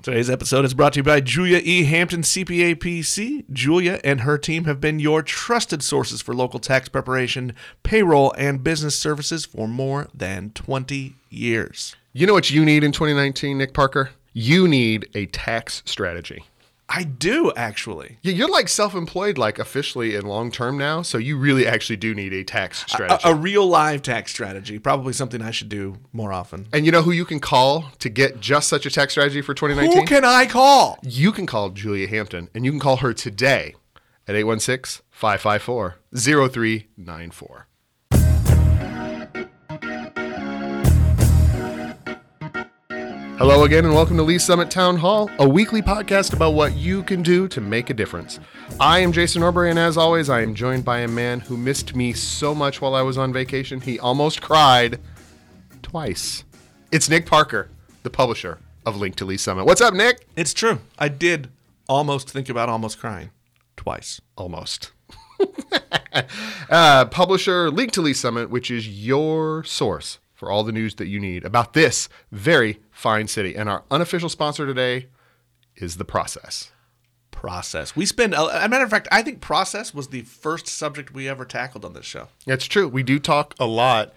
Today's episode is brought to you by Julia E. Hampton CPA PC. Julia and her team have been your trusted sources for local tax preparation, payroll, and business services for more than 20 years. You know what you need in 2019, Nick Parker? You need a tax strategy. I do, actually. Yeah, you're like self-employed, like officially and long-term now, so you really actually do need a tax strategy. A real live tax strategy, probably something I should do more often. And you know who you can call to get just such a tax strategy for 2019? Who can I call? You can call Julia Hampton, and you can call her today at 816-554-0394. Hello again and welcome to Lee's Summit Town Hall, a weekly podcast about what you can do to make a difference. I am Jason Norbury, and as always, I am joined by a man who missed me so much while I was on vacation, he almost cried twice. It's Nick Parker, the publisher of Link to Lee's Summit. What's up, Nick? It's true. I did almost think about almost crying twice. Almost. Publisher Link to Lee's Summit, which is your source for all the news that you need about this very fine city. And our unofficial sponsor today is The Process. Process. We spend, a matter of fact, I think Process was the first subject we ever tackled on this show. That's true. We do talk a lot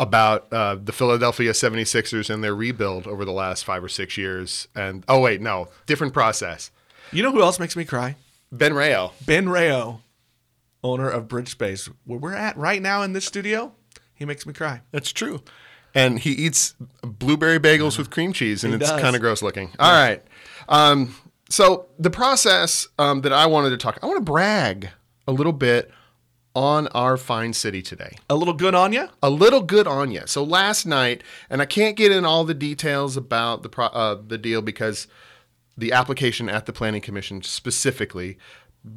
about the Philadelphia 76ers and their rebuild over the last 5 or 6 years. And, oh, wait, no, different Process. You know who else makes me cry? Ben Rayo. Ben Rayo, owner of BridgeSpace, where we're at right now in this studio. He makes me cry. That's true. And he eats blueberry bagels with cream cheese, and it's kind of gross looking. All right. So the process that I wanted to talk, I want to brag a little bit on our fine city today. A little good on you? A little good on you. So last night, and I can't get in all the details about the deal because the application at the Planning Commission specifically,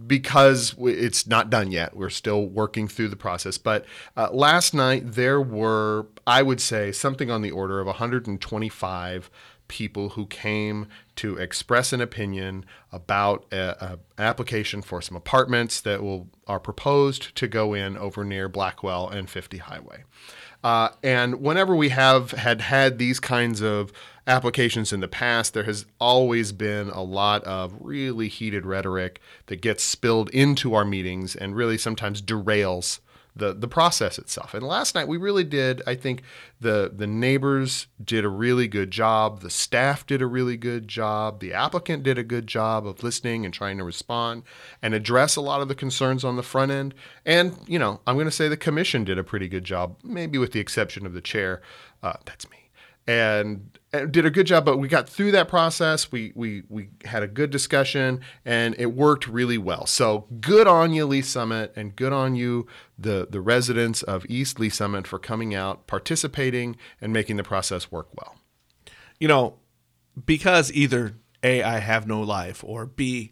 because it's not done yet. We're still working through the process. But last night there were, I would say, something on the order of 125 people who came to express an opinion about an application for some apartments that are proposed to go in over near Blackwell and 50 Highway. And whenever we have had these kinds of applications in the past, there has always been a lot of really heated rhetoric that gets spilled into our meetings and really sometimes derails the process itself. And last night we really did, I think the neighbors did a really good job. The staff did a really good job. The applicant did a good job of listening and trying to respond and address a lot of the concerns on the front end. And, you know, I'm going to say the commission did a pretty good job, maybe with the exception of the chair. That's me. And did a good job, but we got through that process. We had a good discussion, and it worked really well. So good on you, Lee Summit, and good on you, the residents of East Lee Summit, for coming out, participating, and making the process work well. You know, because either A, I have no life, or B,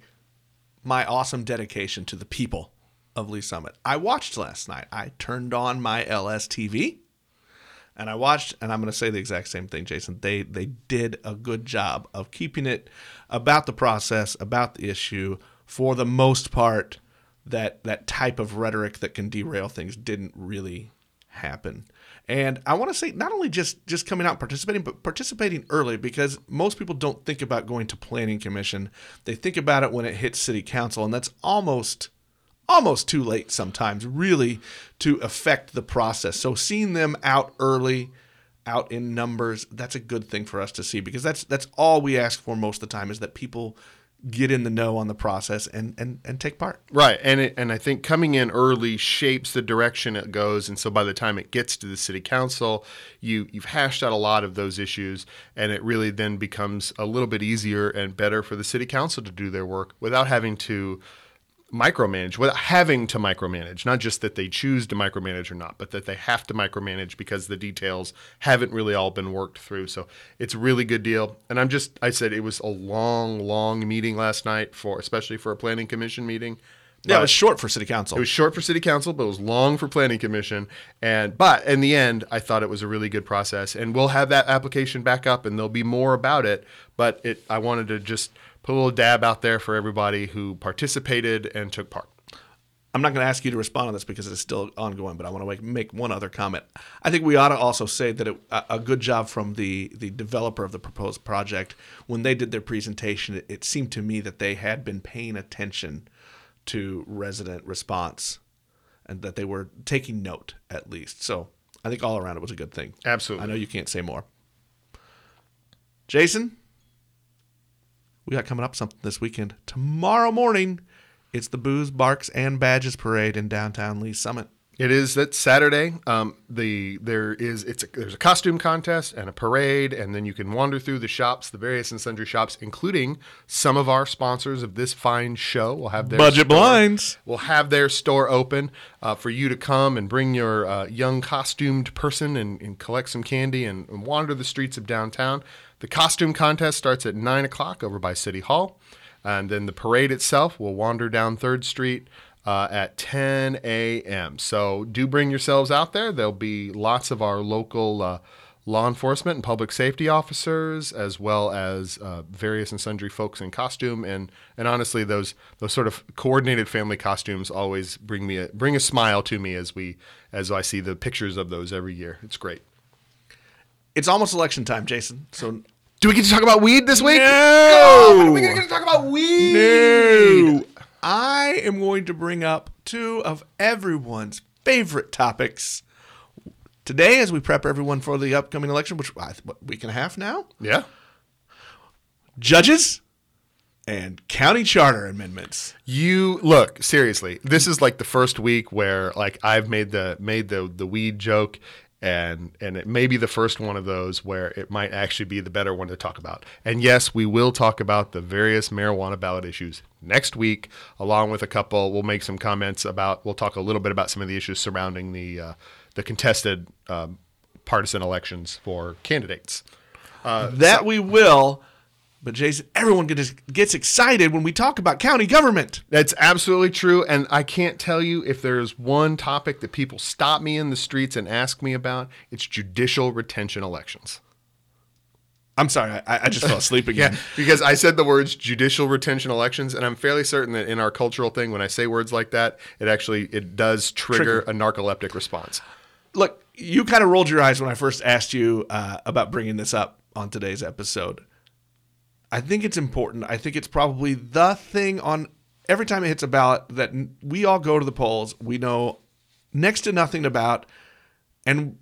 my awesome dedication to the people of Lee Summit. I watched last night. I turned on my LS TV. And I watched, and I'm going to say the exact same thing, Jason. They did a good job of keeping it about the process, about the issue. For the most part, that type of rhetoric that can derail things didn't really happen. And I want to say not only just coming out and participating, but participating early, because most people don't think about going to Planning Commission. They think about it when it hits City Council, and that's almost too late sometimes, really, to affect the process. So seeing them out early, out in numbers, that's a good thing for us to see, because that's all we ask for most of the time, is that people get in the know on the process and take part. Right. And I think coming in early shapes the direction it goes. And so by the time it gets to the city council, you've hashed out a lot of those issues, and it really then becomes a little bit easier and better for the city council to do their work without having to micromanage, without having to micromanage. Not just that they choose to micromanage or not, but that they have to micromanage because the details haven't really all been worked through. So it's a really good deal. And I said it was a long, long meeting last night, especially for a planning commission meeting. Yeah, it was short for city council. It was short for city council, but it was long for planning commission. But in the end, I thought it was a really good process, and we'll have that application back up, and there'll be more about it. But I wanted to just put a little dab out there for everybody who participated and took part. I'm not going to ask you to respond on this because it's still ongoing, but I want to make one other comment. I think we ought to also say that a good job from the developer of the proposed project. When they did their presentation, it seemed to me that they had been paying attention to resident response and that they were taking note at least. So I think all around it was a good thing. Absolutely. I know you can't say more. Jason, we got coming up something this weekend. Tomorrow morning, it's the Booze, Barks, and Badges Parade in downtown Lee's Summit. It is. That's Saturday. There's a costume contest and a parade, and then you can wander through the shops, the various and sundry shops, including some of our sponsors of this fine show. We'll have their Budget Blinds. We'll have their store open for you to come and bring your young costumed person and collect some candy and wander the streets of downtown. The costume contest starts at 9 o'clock over by City Hall, and then the parade itself will wander down 3rd Street at 10 a.m. So do bring yourselves out there. There'll be lots of our local law enforcement and public safety officers, as well as various and sundry folks in costume. And honestly, those sort of coordinated family costumes always bring a smile to me as I see the pictures of those every year. It's great. It's almost election time, Jason. So do we get to talk about weed this week? No. Oh, when are we going to talk about weed? No. I am going to bring up two of everyone's favorite topics today as we prep everyone for the upcoming election, which is a week and a half now. Yeah. Judges and county charter amendments. Look, seriously, this is like the first week where like I've made the weed joke. And it may be the first one of those where it might actually be the better one to talk about. And yes, we will talk about the various marijuana ballot issues next week, along with a couple. We'll make some comments about. We'll talk a little bit about some of the issues surrounding the contested partisan elections for candidates. We will. But Jason, everyone gets excited when we talk about county government. That's absolutely true. And I can't tell you if there's one topic that people stop me in the streets and ask me about, it's judicial retention elections. I'm sorry, I just fell asleep again. Yeah, because I said the words judicial retention elections, and I'm fairly certain that in our cultural thing, when I say words like that, it does trigger a narcoleptic response. Look, you kind of rolled your eyes when I first asked you about bringing this up on today's episode. I think it's important. I think it's probably the thing on every time it hits a ballot that we all go to the polls, we know next to nothing about, and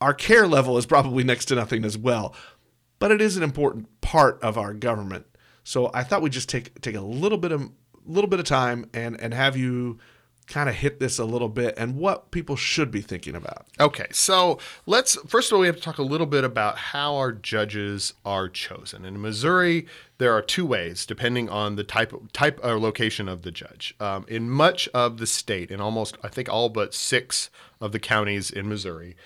our care level is probably next to nothing as well. But it is an important part of our government. So I thought we'd just take a little bit of time and have you kind of hit this a little bit and what people should be thinking about. Okay, so let's first of all, we have to talk a little bit about how our judges are chosen. In Missouri, there are two ways depending on the type or location of the judge. In much of the state, in almost I think all but 6 of the counties in Missouri,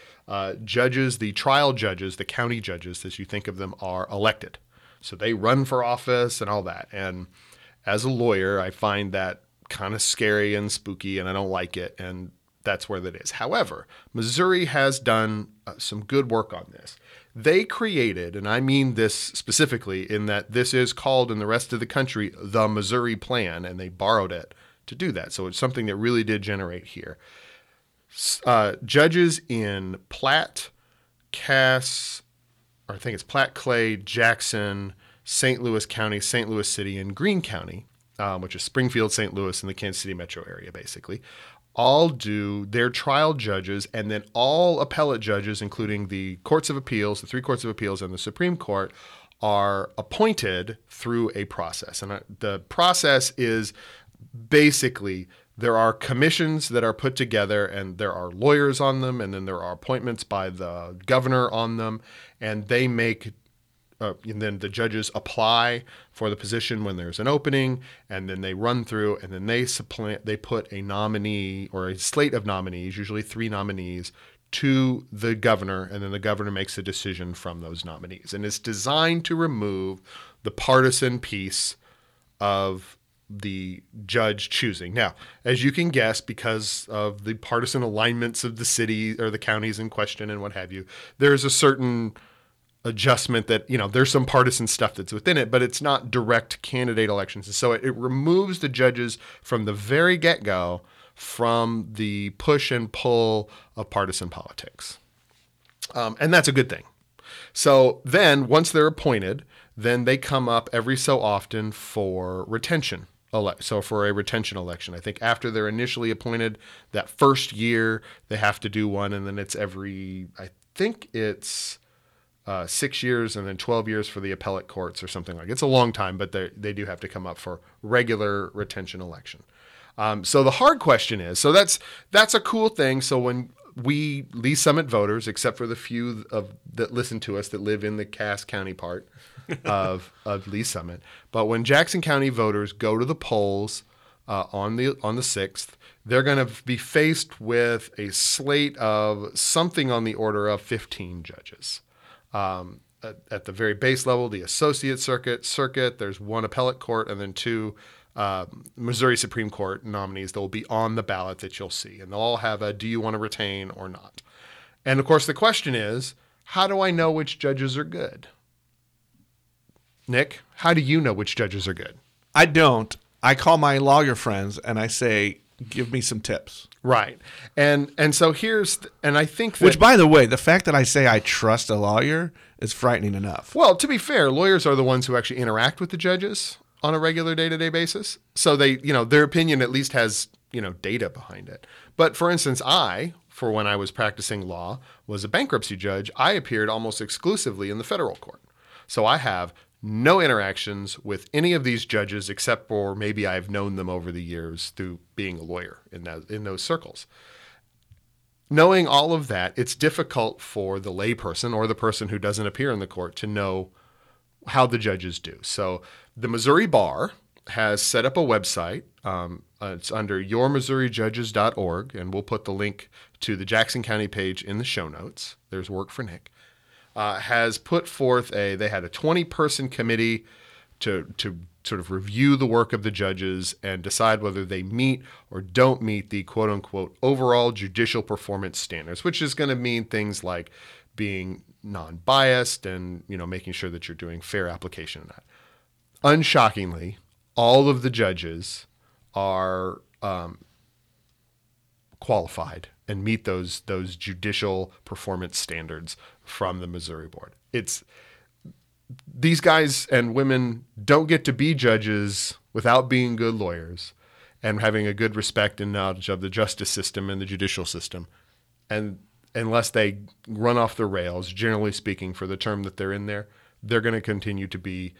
judges, the trial judges, the county judges as you think of them, are elected. So they run for office and all that. And as a lawyer, I find that kind of scary and spooky, and I don't like it, and that's where that is. However, Missouri has done some good work on this. They created, and I mean this specifically in that this is called in the rest of the country the Missouri Plan, and they borrowed it to do that. So it's something that really did generate here. Judges in Platt, Cass, or I think it's Platt, Clay, Jackson, St. Louis County, St. Louis City, and Greene County, which is Springfield, St. Louis, and the Kansas City metro area, basically, all do their trial judges and then all appellate judges, including the courts of appeals, the 3 courts of appeals, and the Supreme Court, are appointed through a process. And the process is basically there are commissions that are put together, and there are lawyers on them, and then there are appointments by the governor on them, and they make and then the judges apply for the position when there's an opening, and then they run through, and then they put a nominee or a slate of nominees, usually 3 nominees, to the governor, and then the governor makes a decision from those nominees. And it's designed to remove the partisan piece of the judge choosing. Now, as you can guess, because of the partisan alignments of the city or the counties in question and what have you, there's a certain adjustment that, you know, there's some partisan stuff that's within it, but it's not direct candidate elections. And so it removes the judges from the very get-go from the push and pull of partisan politics. And that's a good thing. So then once they're appointed, then they come up every so often for retention. So for a retention election, I think after they're initially appointed, that first year they have to do one, and then it's every, I think it's 6 years and then 12 years for the appellate courts or something like that. It's a long time, but they do have to come up for regular retention election. So the hard question is, so that's a cool thing. So when we Lee's Summit voters, except for the few that listen to us that live in the Cass County part of Lee's Summit, but when Jackson County voters go to the polls on the 6th, they're going to be faced with a slate of something on the order of 15 judges. At the very base level, the associate circuit, there's one appellate court and then two Missouri Supreme Court nominees that will be on the ballot that you'll see. And they'll all have a, do you want to retain or not? And of course the question is, how do I know which judges are good? Nick, how do you know which judges are good? I don't. I call my lawyer friends and I say, give me some tips. Right. And so here's, and I think that... Which, by the way, the fact that I say I trust a lawyer is frightening enough. Well, to be fair, lawyers are the ones who actually interact with the judges on a regular day-to-day basis. So they, you know, their opinion at least has, you know, data behind it. But for instance, for when I was practicing law, was a bankruptcy judge. I appeared almost exclusively in the federal court. So I have no interactions with any of these judges except for maybe I've known them over the years through being a lawyer in those circles. Knowing all of that, it's difficult for the layperson or the person who doesn't appear in the court to know how the judges do. So the Missouri Bar has set up a website. It's under yourmissourijudges.org, and we'll put the link to the Jackson County page in the show notes. There's work for Nick. Has put forth they had a 20-person committee to sort of review the work of the judges and decide whether they meet or don't meet the quote-unquote overall judicial performance standards, which is going to mean things like being non-biased and, you know, making sure that you're doing fair application of that. Unshockingly, all of the judges are qualified and meet those judicial performance standards from the Missouri Board. It's these guys and women don't get to be judges without being good lawyers and having a good respect and knowledge of the justice system and the judicial system. And unless they run off the rails, generally speaking, for the term that they're in there, they're going to continue to be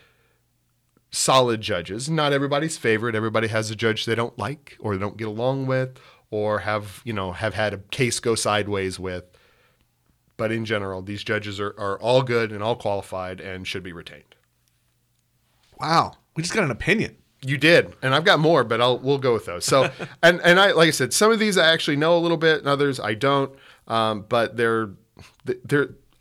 solid judges. Not everybody's favorite. Everybody has a judge they don't like or they don't get along with or have had a case go sideways with. But in general, these judges are all good and all qualified and should be retained. Wow. We just got an opinion. You did. And I've got more, but we'll go with those. So, and I, like I said, some of these I actually know a little bit and others I don't. But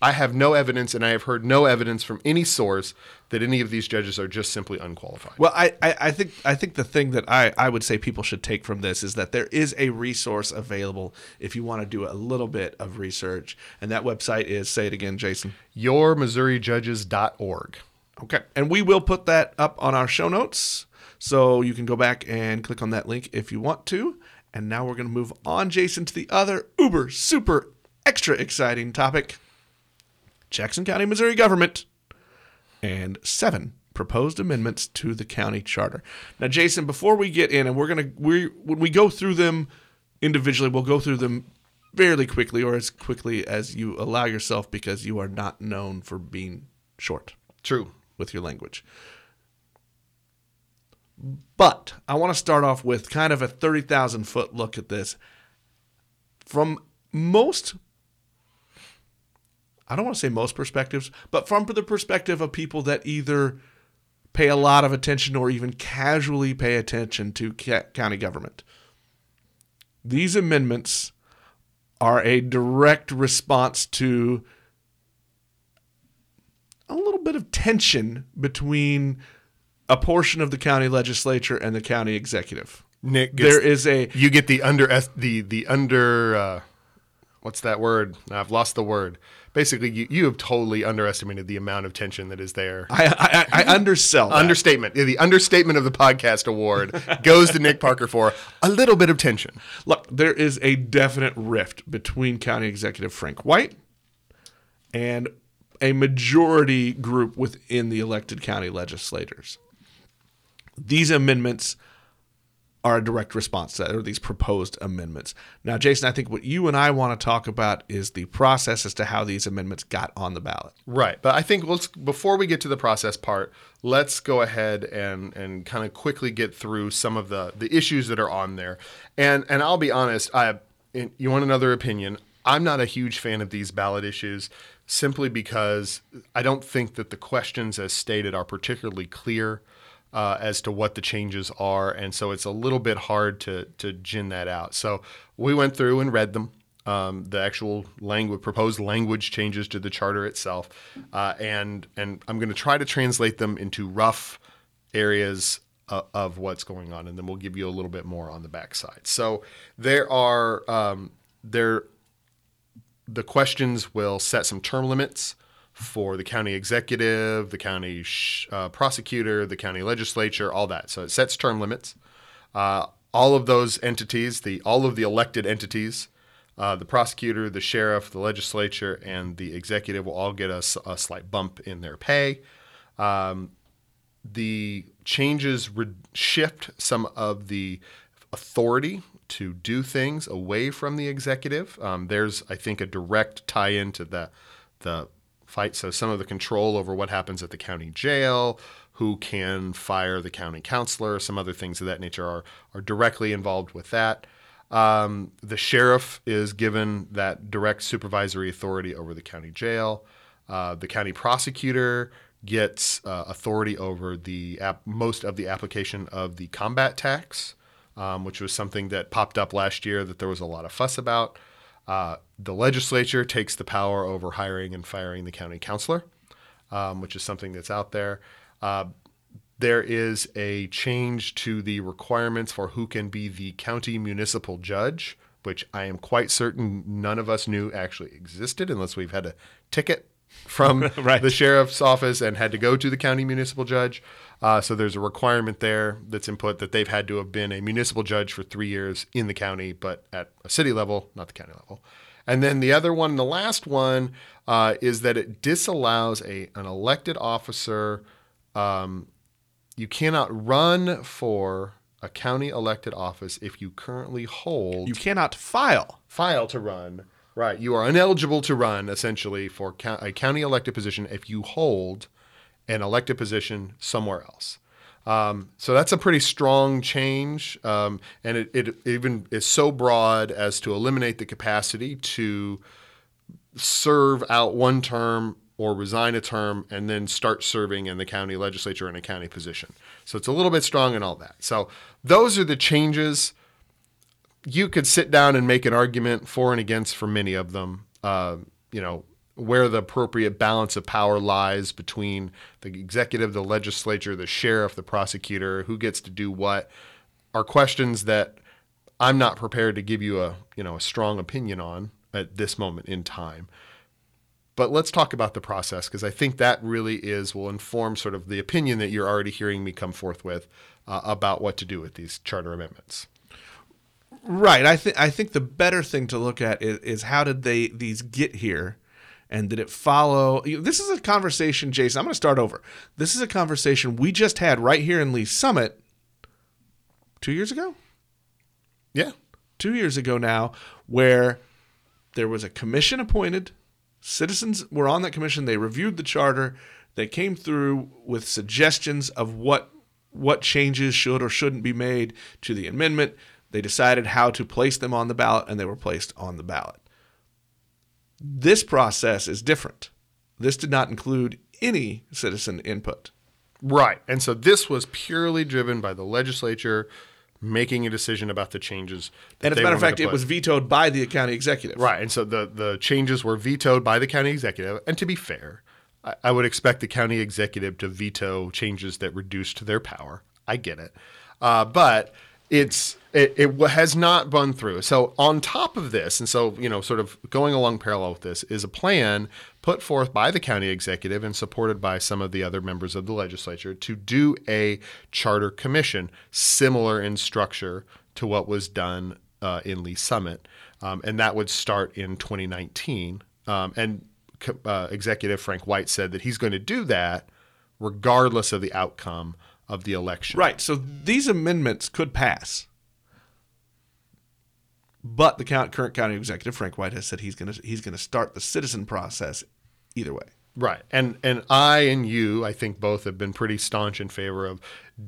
I have no evidence and I have heard no evidence from any source that any of these judges are just simply unqualified. Well, I think the thing that I would say people should take from this is that there is a resource available if you want to do a little bit of research. And that website is, say it again, Jason. yourmissourijudges.org. Okay. And we will put that up on our show notes. So you can go back and click on that link if you want to. And now we're going to move on, Jason, to the other uber, super, extra exciting topic. Jackson County, Missouri government, and 7 proposed amendments to the county charter. Now, Jason, before we get in, and when we go through them individually, we'll go through them fairly quickly or as quickly as you allow yourself because you are not known for being short. True. With your language. But I want to start off with kind of a 30,000-foot look at this. From most I don't want to say most perspectives, but from the perspective of people that either pay a lot of attention or even casually pay attention to county government. These amendments are a direct response to a little bit of tension between a portion of the county legislature and the county executive. Nick, you get the under what's that word? I've lost the word. Basically, you have totally underestimated the amount of tension that is there. I undersell that. Understatement. The understatement of the podcast award goes to Nick Parker for a little bit of tension. Look, there is a definite rift between County Executive Frank White and a majority group within the elected county legislators. These amendments are a direct response to that, or these proposed amendments. Now, Jason, I think what you and I want to talk about is the process as to how these amendments got on the ballot. Right. But I think before we get to the process part, let's go ahead and kind of quickly get through some of the issues that are on there. And I'll be honest, you want another opinion. I'm not a huge fan of these ballot issues simply because I don't think that the questions as stated are particularly clear as to what the changes are, and so it's a little bit hard to gin that out. So we went through and read them, the actual language, proposed language changes to the charter itself, and I'm going to try to translate them into rough areas of what's going on, and then we'll give you a little bit more on the backside. So there are the questions will set some term limits for the county executive, the county prosecutor, the county legislature, all that. So it sets term limits. All of those entities, all of the elected entities, the prosecutor, the sheriff, the legislature, and the executive will all get a slight bump in their pay. The changes shift some of the authority to do things away from the executive. There's, I think, a direct tie-in to the fight. So some of the control over what happens at the county jail, who can fire the county counselor, some other things of that nature are directly involved with that. The sheriff is given that direct supervisory authority over the county jail. The county prosecutor gets authority over the most of the application of the combat tax, which was something that popped up last year that there was a lot of fuss about. The legislature takes the power over hiring and firing the county counselor, which is something that's out there. There is a change to the requirements for who can be the county municipal judge, which I am quite certain none of us knew actually existed unless we've had a ticket from right. The sheriff's office and had to go to the county municipal judge. So there's a requirement there that's input that they've had to have been a municipal judge for 3 years in the county, but at a city level, not the county level. And then the other one, the last one, is that it disallows an elected officer. You cannot run for a county elected office if you currently hold. You cannot file to run. Right. You are ineligible to run, essentially, for a county elected position if you hold an elected position somewhere else. So that's a pretty strong change, and it even is so broad as to eliminate the capacity to serve out one term or resign a term and then start serving in the county legislature in a county position. So it's a little bit strong and all that. So those are the changes. You could sit down and make an argument for and against for many of them, where the appropriate balance of power lies between the executive, the legislature, the sheriff, the prosecutor, who gets to do what, are questions that I'm not prepared to give you a strong opinion on at this moment in time. But let's talk about the process, because I think that really will inform sort of the opinion that you're already hearing me come forth with about what to do with these charter amendments. Right. I think the better thing to look at is how did these get here? And did it follow? This is a conversation, Jason. I'm going to start over. This is a conversation we just had right here in Lee's Summit 2 years ago. Yeah. 2 years ago now, where there was a commission appointed. Citizens were on that commission. They reviewed the charter. They came through with suggestions of what changes should or shouldn't be made to the amendment. They decided how to place them on the ballot, and they were placed on the ballot. This process is different. This did not include any citizen input. Right. And so this was purely driven by the legislature making a decision about the changes. And as a matter of fact, it was vetoed by the county executive. Right. And so the changes were vetoed by the county executive. And to be fair, I would expect the county executive to veto changes that reduced their power. I get it. But It has not run through. So on top of this, and so, you know, sort of going along parallel with this, is a plan put forth by the county executive and supported by some of the other members of the legislature to do a charter commission similar in structure to what was done in Lee's Summit. And that would start in 2019. And Executive Frank White said that he's going to do that regardless of the outcome of the election. Right. So these amendments could pass. But the current county executive, Frank White, has said he's going to start the citizen process either way. Right. And I and you, I think, both have been pretty staunch in favor of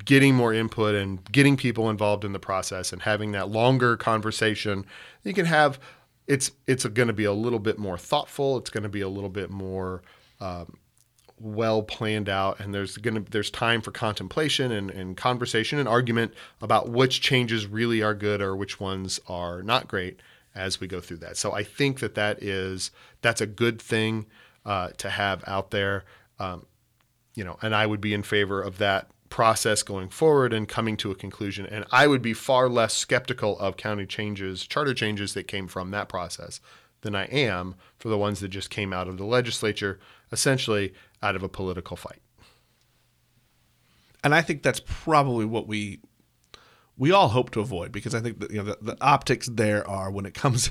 getting more input and getting people involved in the process and having that longer conversation. You can have – it's going to be a little bit more thoughtful. It's going to be a little bit more well planned out, and there's time for contemplation and conversation and argument about which changes really are good or which ones are not great as we go through that. So I think that's a good thing to have out there, and I would be in favor of that process going forward and coming to a conclusion. And I would be far less skeptical of county changes, charter changes that came from that process than I am for the ones that just came out of the legislature, essentially out of a political fight. And I think that's probably what we all hope to avoid, because I think that, you know, the optics there are when it comes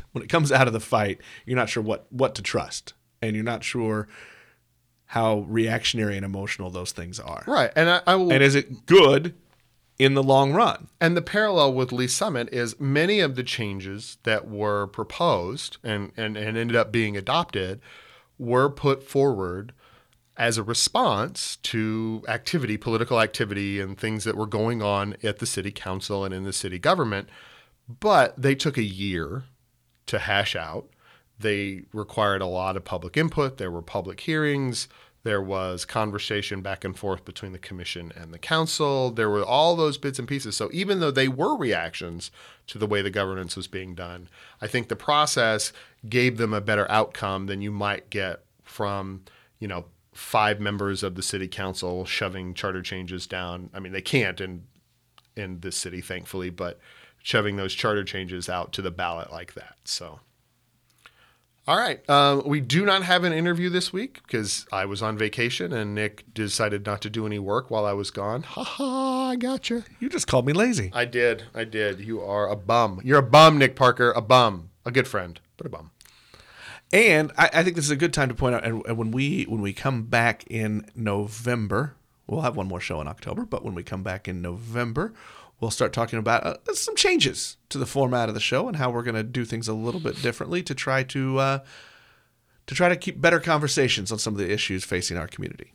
out of the fight, you're not sure what to trust, and you're not sure how reactionary and emotional those things are. Right, and and is it good in the long run? And the parallel with Lee's Summit is many of the changes that were proposed and ended up being adopted were put forward as a response to activity, political activity, and things that were going on at the city council and in the city government. But they took a year to hash out. They required a lot of public input. There were public hearings. There was conversation back and forth between the commission and the council. There were all those bits and pieces. So even though they were reactions to the way the governance was being done, I think the process gave them a better outcome than you might get from, you know, 5 members of the city council shoving charter changes down. I mean, they can't in this city, thankfully, but shoving those charter changes out to the ballot like that. So, all right. We do not have an interview this week because I was on vacation and Nick decided not to do any work while I was gone. Ha ha, I gotcha. You just called me lazy. I did. You are a bum. You're a bum, Nick Parker, a bum, a good friend, but a bum. And I think this is a good time to point out, and when we come back in November, we'll have one more show in October, but when we come back in November, we'll start talking about some changes to the format of the show and how we're going to do things a little bit differently to try to keep better conversations on some of the issues facing our community.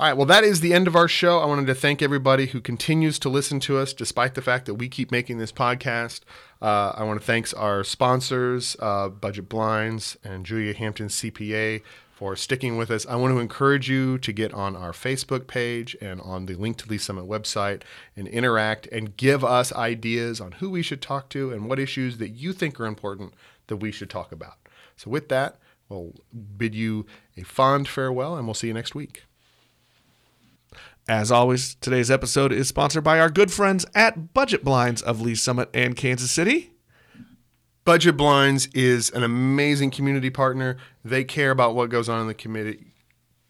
All right, well, that is the end of our show. I wanted to thank everybody who continues to listen to us, despite the fact that we keep making this podcast. I want to thank our sponsors, Budget Blinds and Julia E. Hampton CPA, for sticking with us. I want to encourage you to get on our Facebook page and on the Link to Lee's Summit website and interact and give us ideas on who we should talk to and what issues that you think are important that we should talk about. So with that, we'll bid you a fond farewell, and we'll see you next week. As always, today's episode is sponsored by our good friends at Budget Blinds of Lee's Summit and Kansas City. Budget Blinds is an amazing community partner. They care about what goes on in the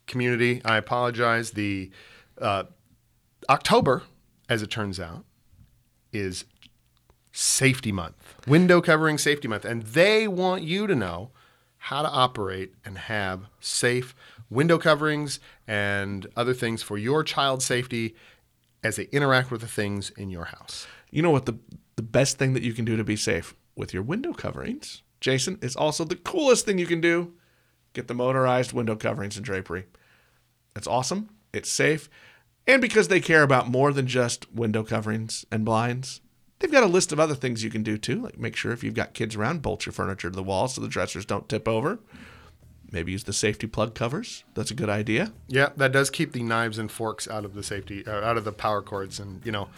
community. I apologize. The October, as it turns out, is Safety Month, Window Covering Safety Month. And they want you to know how to operate and have safe window coverings and other things for your child's safety as they interact with the things in your house. You know what the best thing that you can do to be safe with your window coverings, Jason, is also the coolest thing you can do. Get the motorized window coverings and drapery. That's awesome. It's safe. And because they care about more than just window coverings and blinds, they've got a list of other things you can do too, like make sure if you've got kids around, bolt your furniture to the wall so the dressers don't tip over. Maybe use the safety plug covers. That's a good idea. Yeah, that does keep the knives and forks out of the out of the power cords. And, you know,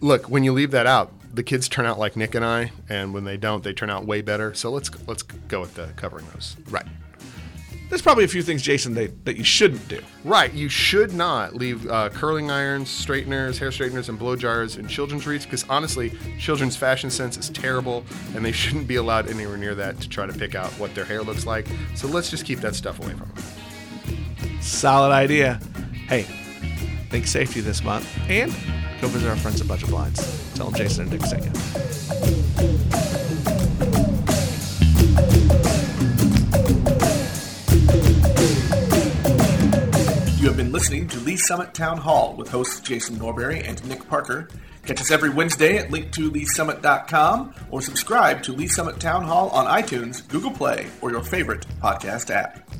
look, when you leave that out, the kids turn out like Nick and I, and when they don't, they turn out way better. So let's go with the covering those. Right. There's probably a few things, Jason, that you shouldn't do. Right. You should not leave curling irons, straighteners, hair straighteners, and blow dryers in children's reach because, honestly, children's fashion sense is terrible, and they shouldn't be allowed anywhere near that to try to pick out what their hair looks like. So let's just keep that stuff away from them. Solid idea. Hey, think safety this month, and go visit our friends at Budget Blinds. Tell them Jason and Nick sent you. You have been listening to Lee's Summit Town Hall with hosts Jason Norberry and Nick Parker. Catch us every Wednesday at linktoleesummit.com or subscribe to Lee's Summit Town Hall on iTunes, Google Play, or your favorite podcast app.